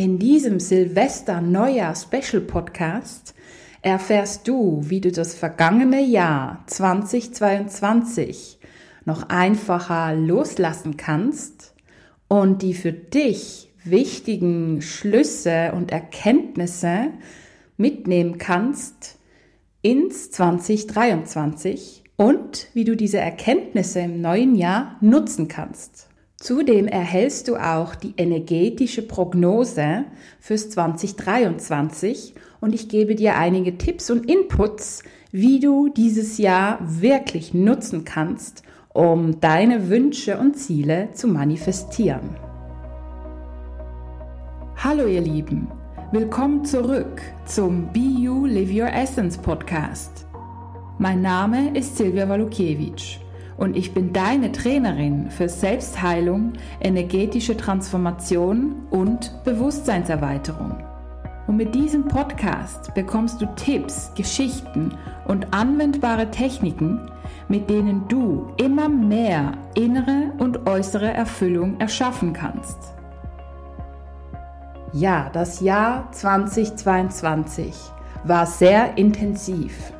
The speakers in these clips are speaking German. In diesem Silvester-Neujahr-Special-Podcast erfährst du, wie du das vergangene Jahr 2022 noch einfacher loslassen kannst und die für dich wichtigen Schlüsse und Erkenntnisse mitnehmen kannst ins 2023 und wie du diese Erkenntnisse im neuen Jahr nutzen kannst. Zudem erhältst du auch die energetische Prognose fürs 2023 und ich gebe dir einige Tipps und Inputs, wie du dieses Jahr wirklich nutzen kannst, um deine Wünsche und Ziele zu manifestieren. Hallo ihr Lieben, willkommen zurück zum Be You, Live Your Essence Podcast. Mein Name ist Silvia Walukiewicz. Und ich bin deine Trainerin für Selbstheilung, energetische Transformation und Bewusstseinserweiterung. Und mit diesem Podcast bekommst du Tipps, Geschichten und anwendbare Techniken, mit denen du immer mehr innere und äußere Erfüllung erschaffen kannst. Ja, das Jahr 2022 war sehr intensiv,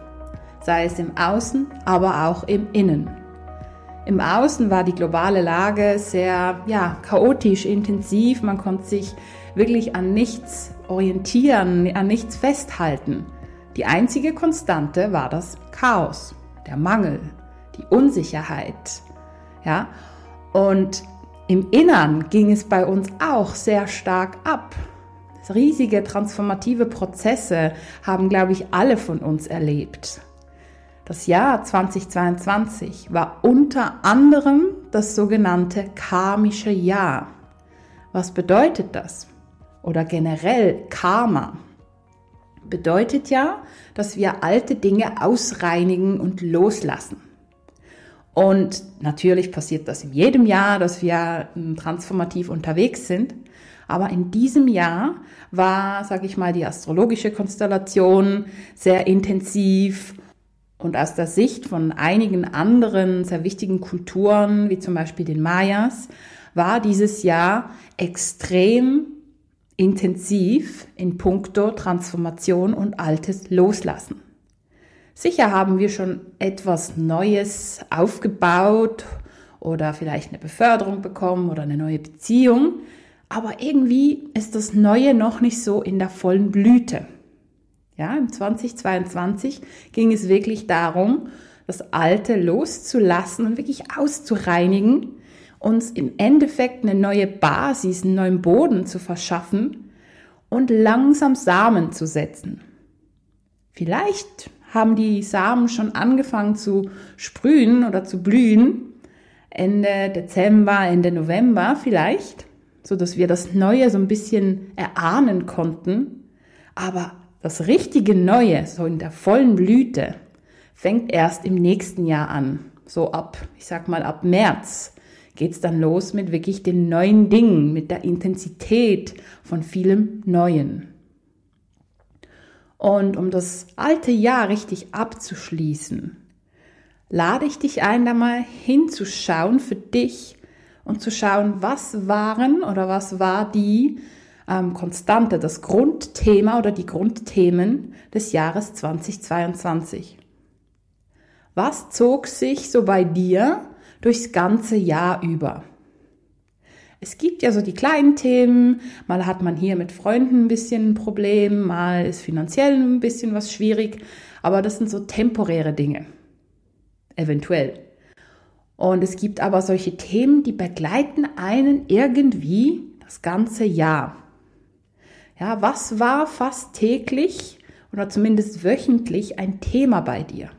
sei es im Außen, aber auch im Innen. Im Außen war die globale Lage sehr chaotisch, intensiv, man konnte sich wirklich an nichts orientieren, an nichts festhalten. Die einzige Konstante war das Chaos, der Mangel, die Unsicherheit. Ja? Und im Innern ging es bei uns auch sehr stark ab. Riesige transformative Prozesse haben, glaube ich, alle von uns erlebt. Das Jahr 2022 war unter anderem das sogenannte karmische Jahr. Was bedeutet das? Oder generell Karma. Bedeutet ja, dass wir alte Dinge ausreinigen und loslassen. Und natürlich passiert das in jedem Jahr, dass wir transformativ unterwegs sind. Aber in diesem Jahr war, sage ich mal, die astrologische Konstellation sehr intensiv. Und aus der Sicht von einigen anderen sehr wichtigen Kulturen, wie zum Beispiel den Mayas, war dieses Jahr extrem intensiv in puncto Transformation und Altes loslassen. Sicher haben wir schon etwas Neues aufgebaut oder vielleicht eine Beförderung bekommen oder eine neue Beziehung, aber irgendwie ist das Neue noch nicht so in der vollen Blüte. Ja, im 2022 ging es wirklich darum, das Alte loszulassen und wirklich auszureinigen, uns im Endeffekt eine neue Basis, einen neuen Boden zu verschaffen und langsam Samen zu setzen. Vielleicht haben die Samen schon angefangen zu sprühen oder zu blühen, Ende Dezember, Ende November vielleicht, sodass wir das Neue so ein bisschen erahnen konnten, aber das richtige Neue, so in der vollen Blüte, fängt erst im nächsten Jahr an. So ab März geht's dann los mit wirklich den neuen Dingen, mit der Intensität von vielem Neuen. Und um das alte Jahr richtig abzuschließen, lade ich dich ein, da mal hinzuschauen für dich und zu schauen, was war die Konstante, das Grundthema oder die Grundthemen des Jahres 2022. Was zog sich so bei dir durchs ganze Jahr über? Es gibt ja so die kleinen Themen, mal hat man hier mit Freunden ein bisschen ein Problem, mal ist finanziell ein bisschen was schwierig, aber das sind so temporäre Dinge, eventuell. Und es gibt aber solche Themen, die begleiten einen irgendwie das ganze Jahr. Ja, was war fast täglich oder zumindest wöchentlich ein Thema bei dir?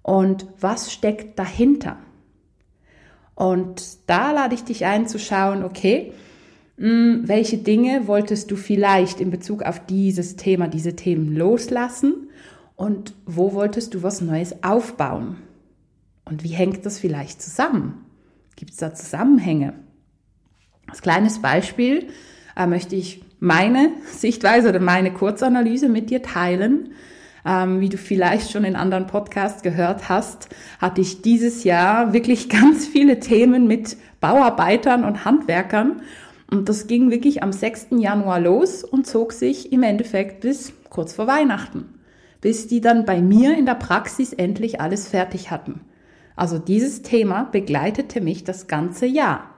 Und was steckt dahinter? Und da lade ich dich ein zu schauen, okay, welche Dinge wolltest du vielleicht in Bezug auf dieses Thema, diese Themen loslassen? Und wo wolltest du was Neues aufbauen? Und wie hängt das vielleicht zusammen? Gibt es da Zusammenhänge? Als kleines Beispiel möchte ich meine Sichtweise oder meine Kurzanalyse mit dir teilen. Wie du vielleicht schon in anderen Podcasts gehört hast, hatte ich dieses Jahr wirklich ganz viele Themen mit Bauarbeitern und Handwerkern Und das ging wirklich am 6. Januar los und zog sich im Endeffekt bis kurz vor Weihnachten, bis die dann bei mir in der Praxis endlich alles fertig hatten. Also dieses Thema begleitete mich das ganze Jahr.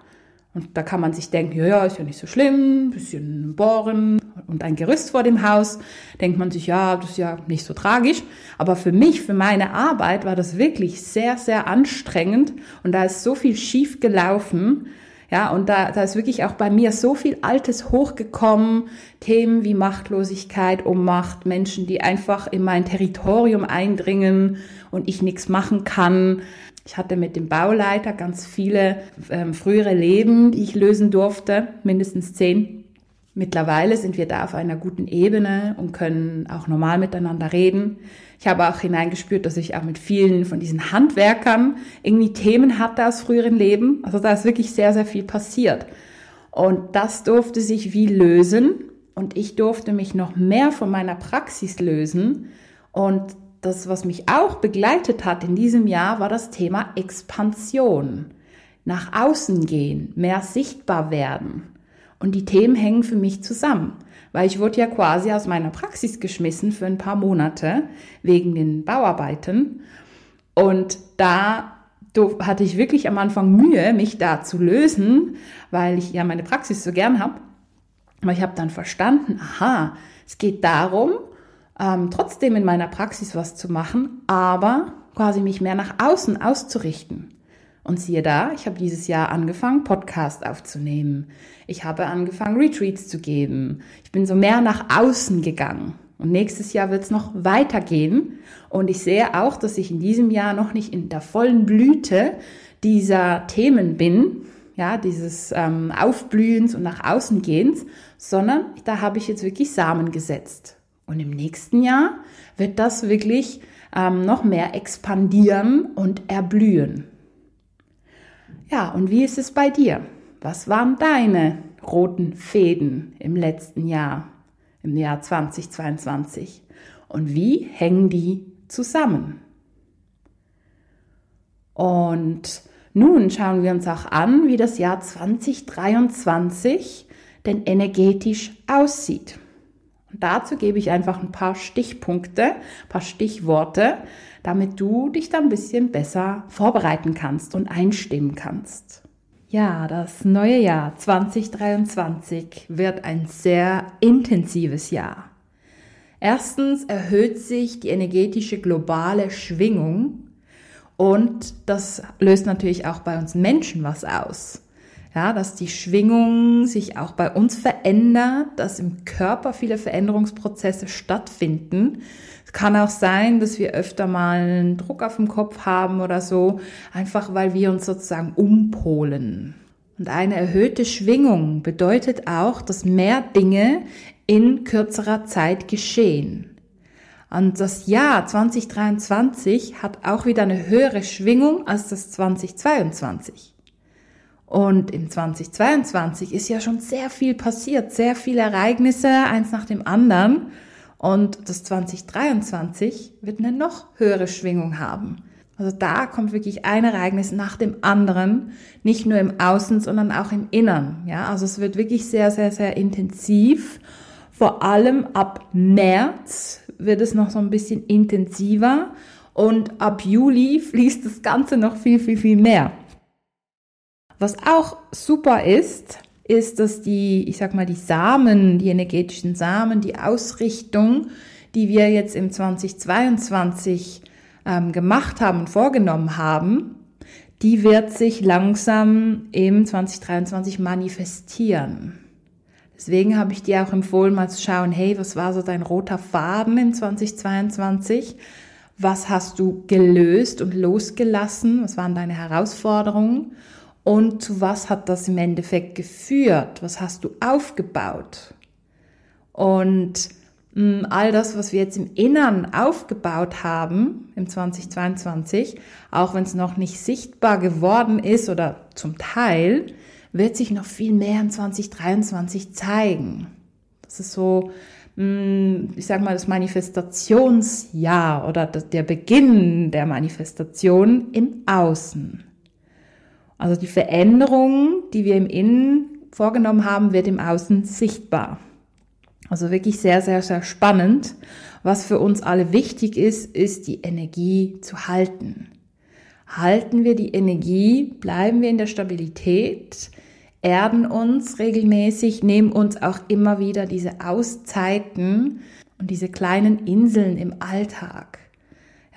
Und da kann man sich denken, ja, ist ja nicht so schlimm, ein bisschen bohren und ein Gerüst vor dem Haus. Denkt man sich, ja, das ist ja nicht so tragisch. Aber für mich, für meine Arbeit war das wirklich sehr, sehr anstrengend. Und da ist so viel schief gelaufen. Ja, und da ist wirklich auch bei mir so viel Altes hochgekommen. Themen wie Machtlosigkeit, Ohnmacht, Menschen, die einfach in mein Territorium eindringen und ich nichts machen kann. Ich hatte mit dem Bauleiter ganz viele frühere Leben, die ich lösen durfte, mindestens 10. Mittlerweile sind wir da auf einer guten Ebene und können auch normal miteinander reden. Ich habe auch hineingespürt, dass ich auch mit vielen von diesen Handwerkern irgendwie Themen hatte aus früheren Leben. Also da ist wirklich sehr, sehr viel passiert. Und das durfte sich wie lösen. Und ich durfte mich noch mehr von meiner Praxis lösen. Und das, was mich auch begleitet hat in diesem Jahr, war das Thema Expansion. Nach außen gehen, mehr sichtbar werden. Und die Themen hängen für mich zusammen, weil ich wurde ja quasi aus meiner Praxis geschmissen für ein paar Monate wegen den Bauarbeiten. Und da hatte ich wirklich am Anfang Mühe, mich da zu lösen, weil ich ja meine Praxis so gern habe. Aber ich habe dann verstanden, aha, es geht darum, trotzdem in meiner Praxis was zu machen, aber quasi mich mehr nach außen auszurichten. Und siehe da, ich habe dieses Jahr angefangen, Podcasts aufzunehmen. Ich habe angefangen, Retreats zu geben. Ich bin so mehr nach außen gegangen. Und nächstes Jahr wird es noch weitergehen. Und ich sehe auch, dass ich in diesem Jahr noch nicht in der vollen Blüte dieser Themen bin, ja, dieses Aufblühens und nach außen Gehens, sondern da habe ich jetzt wirklich Samen gesetzt. Und im nächsten Jahr wird das wirklich noch mehr expandieren und erblühen. Ja, und wie ist es bei dir? Was waren deine roten Fäden im letzten Jahr, im Jahr 2022? Und wie hängen die zusammen? Und nun schauen wir uns auch an, wie das Jahr 2023 denn energetisch aussieht. Und dazu gebe ich einfach ein paar Stichpunkte, ein paar Stichworte, damit du dich da ein bisschen besser vorbereiten kannst und einstimmen kannst. Ja, das neue Jahr 2023 wird ein sehr intensives Jahr. Erstens erhöht sich die energetische globale Schwingung und das löst natürlich auch bei uns Menschen was aus. Ja, dass die Schwingung sich auch bei uns verändert, dass im Körper viele Veränderungsprozesse stattfinden. Es kann auch sein, dass wir öfter mal einen Druck auf dem Kopf haben oder so, einfach weil wir uns sozusagen umpolen. Und eine erhöhte Schwingung bedeutet auch, dass mehr Dinge in kürzerer Zeit geschehen. Und das Jahr 2023 hat auch wieder eine höhere Schwingung als das 2022. Und im 2022 ist ja schon sehr viel passiert, sehr viele Ereignisse, eins nach dem anderen. Und das 2023 wird eine noch höhere Schwingung haben. Also da kommt wirklich ein Ereignis nach dem anderen, nicht nur im Außen, sondern auch im Innern. Ja, also es wird wirklich sehr, sehr, sehr intensiv. Vor allem ab März wird es noch so ein bisschen intensiver. Und ab Juli fließt das Ganze noch viel, viel, viel mehr. Was auch super ist, ist, dass die Samen, die energetischen Samen, die Ausrichtung, die wir jetzt im 2022 gemacht haben und vorgenommen haben, die wird sich langsam im 2023 manifestieren. Deswegen habe ich dir auch empfohlen, mal zu schauen, hey, was war so dein roter Faden im 2022? Was hast du gelöst und losgelassen? Was waren deine Herausforderungen? Und zu was hat das im Endeffekt geführt? Was hast du aufgebaut? Und all das, was wir jetzt im Inneren aufgebaut haben, im 2022, auch wenn es noch nicht sichtbar geworden ist oder zum Teil, wird sich noch viel mehr im 2023 zeigen. Das ist so, das Manifestationsjahr oder der Beginn der Manifestation im Außen. Also die Veränderungen, die wir im Innen vorgenommen haben, wird im Außen sichtbar. Also wirklich sehr, sehr, sehr spannend. Was für uns alle wichtig ist, ist die Energie zu halten. Halten wir die Energie, bleiben wir in der Stabilität, erden uns regelmäßig, nehmen uns auch immer wieder diese Auszeiten und diese kleinen Inseln im Alltag.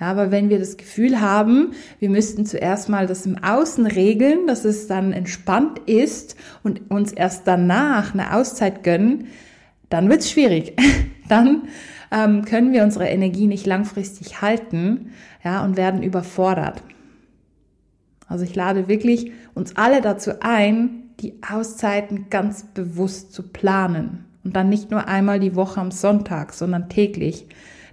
Ja, aber wenn wir das Gefühl haben, wir müssten zuerst mal das im Außen regeln, dass es dann entspannt ist und uns erst danach eine Auszeit gönnen, dann wird's schwierig. Dann können wir unsere Energie nicht langfristig halten, ja, und werden überfordert. Also ich lade wirklich uns alle dazu ein, die Auszeiten ganz bewusst zu planen. Und dann nicht nur einmal die Woche am Sonntag, sondern täglich.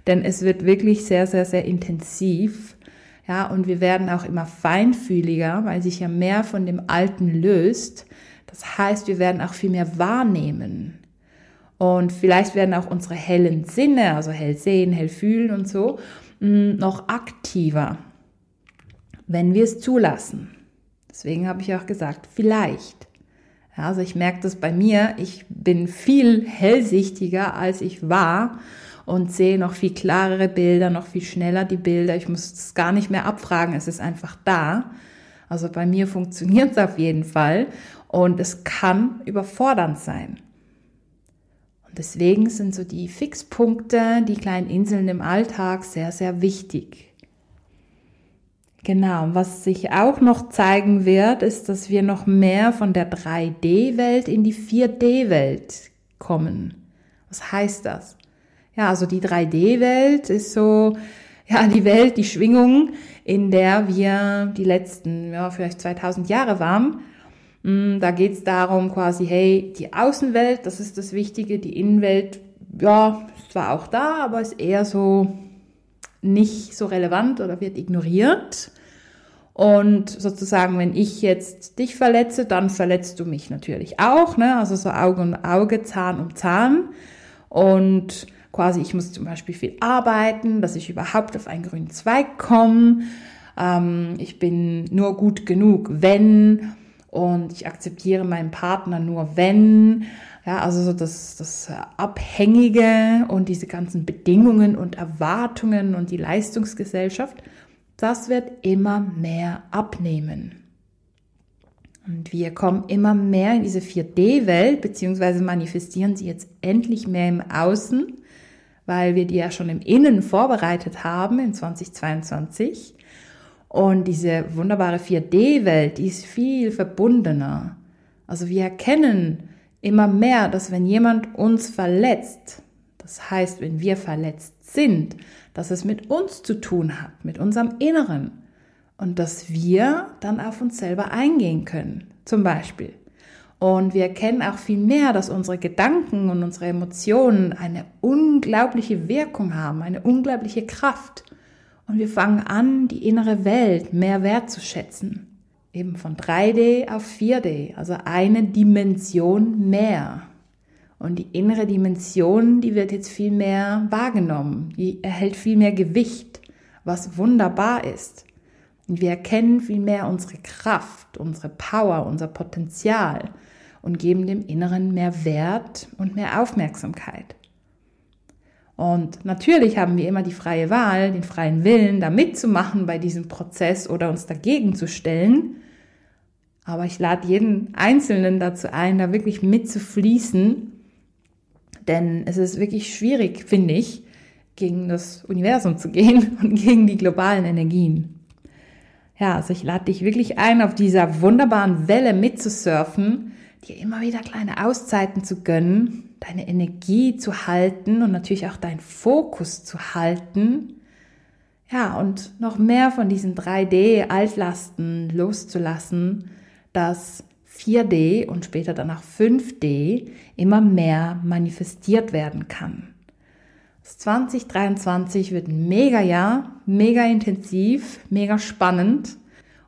Denn es wird wirklich sehr, sehr, sehr intensiv. Ja, und wir werden auch immer feinfühliger, weil sich ja mehr von dem Alten löst. Das heißt, wir werden auch viel mehr wahrnehmen. Und vielleicht werden auch unsere hellen Sinne, also hell sehen, hell fühlen und so, noch aktiver, wenn wir es zulassen. Deswegen habe ich auch gesagt, vielleicht. Ja, also ich merke das bei mir, ich bin viel hellsichtiger, als ich war und sehe noch viel klarere Bilder, noch viel schneller die Bilder. Ich muss es gar nicht mehr abfragen, es ist einfach da. Also bei mir funktioniert es auf jeden Fall und es kann überfordernd sein. Deswegen sind so die Fixpunkte, die kleinen Inseln im Alltag sehr, sehr wichtig. Genau, was sich auch noch zeigen wird, ist, dass wir noch mehr von der 3D-Welt in die 4D-Welt kommen. Was heißt das? Ja, also die 3D-Welt ist so, ja, die Welt, die Schwingung, in der wir die letzten, ja, vielleicht 2000 Jahre waren. Da geht es darum quasi, hey, die Außenwelt, das ist das Wichtige, die Innenwelt, ja, ist zwar auch da, aber ist eher so nicht so relevant oder wird ignoriert. Und sozusagen, wenn ich jetzt dich verletze, dann verletzt du mich natürlich auch, ne? Also so Auge um Auge, Zahn um Zahn. Und quasi, ich muss zum Beispiel viel arbeiten, dass ich überhaupt auf einen grünen Zweig komme. Ich bin nur gut genug, wenn... Und ich akzeptiere meinen Partner nur, wenn, ja, also so das Abhängige und diese ganzen Bedingungen und Erwartungen und die Leistungsgesellschaft, das wird immer mehr abnehmen. Und wir kommen immer mehr in diese 4D-Welt, beziehungsweise manifestieren sie jetzt endlich mehr im Außen, weil wir die ja schon im Innen vorbereitet haben in 2022. Und diese wunderbare 4D-Welt, die ist viel verbundener. Also wir erkennen immer mehr, dass wenn jemand uns verletzt, das heißt, wenn wir verletzt sind, dass es mit uns zu tun hat, mit unserem Inneren. Und dass wir dann auf uns selber eingehen können, zum Beispiel. Und wir erkennen auch viel mehr, dass unsere Gedanken und unsere Emotionen eine unglaubliche Wirkung haben, eine unglaubliche Kraft. Und wir fangen an, die innere Welt mehr wertzuschätzen. Eben von 3D auf 4D, also eine Dimension mehr. Und die innere Dimension, die wird jetzt viel mehr wahrgenommen, die erhält viel mehr Gewicht, was wunderbar ist. Und wir erkennen viel mehr unsere Kraft, unsere Power, unser Potenzial und geben dem Inneren mehr Wert und mehr Aufmerksamkeit. Und natürlich haben wir immer die freie Wahl, den freien Willen, da mitzumachen bei diesem Prozess oder uns dagegen zu stellen. Aber ich lade jeden Einzelnen dazu ein, da wirklich mitzufließen. Denn es ist wirklich schwierig, finde ich, gegen das Universum zu gehen und gegen die globalen Energien. Ja, also ich lade dich wirklich ein, auf dieser wunderbaren Welle mitzusurfen, dir immer wieder kleine Auszeiten zu gönnen, deine Energie zu halten und natürlich auch deinen Fokus zu halten. Ja, und noch mehr von diesen 3D-Altlasten loszulassen, dass 4D und später dann auch 5D immer mehr manifestiert werden kann. Das 2023 wird ein Mega-Jahr, mega intensiv, mega spannend.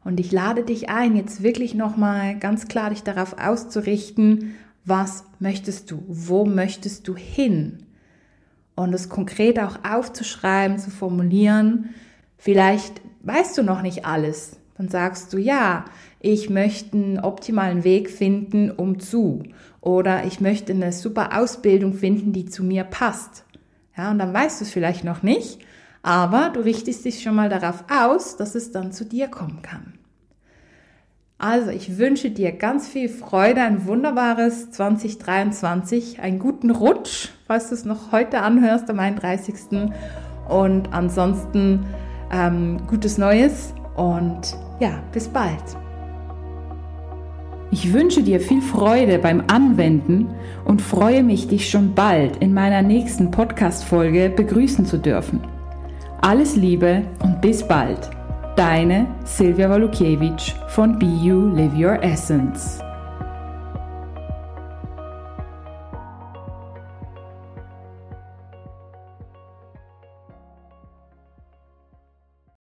Und ich lade dich ein, jetzt wirklich nochmal ganz klar dich darauf auszurichten, was möchtest du, wo möchtest du hin? Und es konkret auch aufzuschreiben, zu formulieren. Vielleicht weißt du noch nicht alles. Dann sagst du, ja, ich möchte einen optimalen Weg finden, um zu. Oder ich möchte eine super Ausbildung finden, die zu mir passt. Ja, und dann weißt du es vielleicht noch nicht, aber du richtest dich schon mal darauf aus, dass es dann zu dir kommen kann. Also, ich wünsche dir ganz viel Freude, ein wunderbares 2023, einen guten Rutsch, falls du es noch heute anhörst, am 31. Und ansonsten gutes Neues und ja, bis bald. Ich wünsche dir viel Freude beim Anwenden und freue mich, dich schon bald in meiner nächsten Podcast-Folge begrüßen zu dürfen. Alles Liebe und bis bald. Deine Silvia Walukiewicz von Be You, Live Your Essence.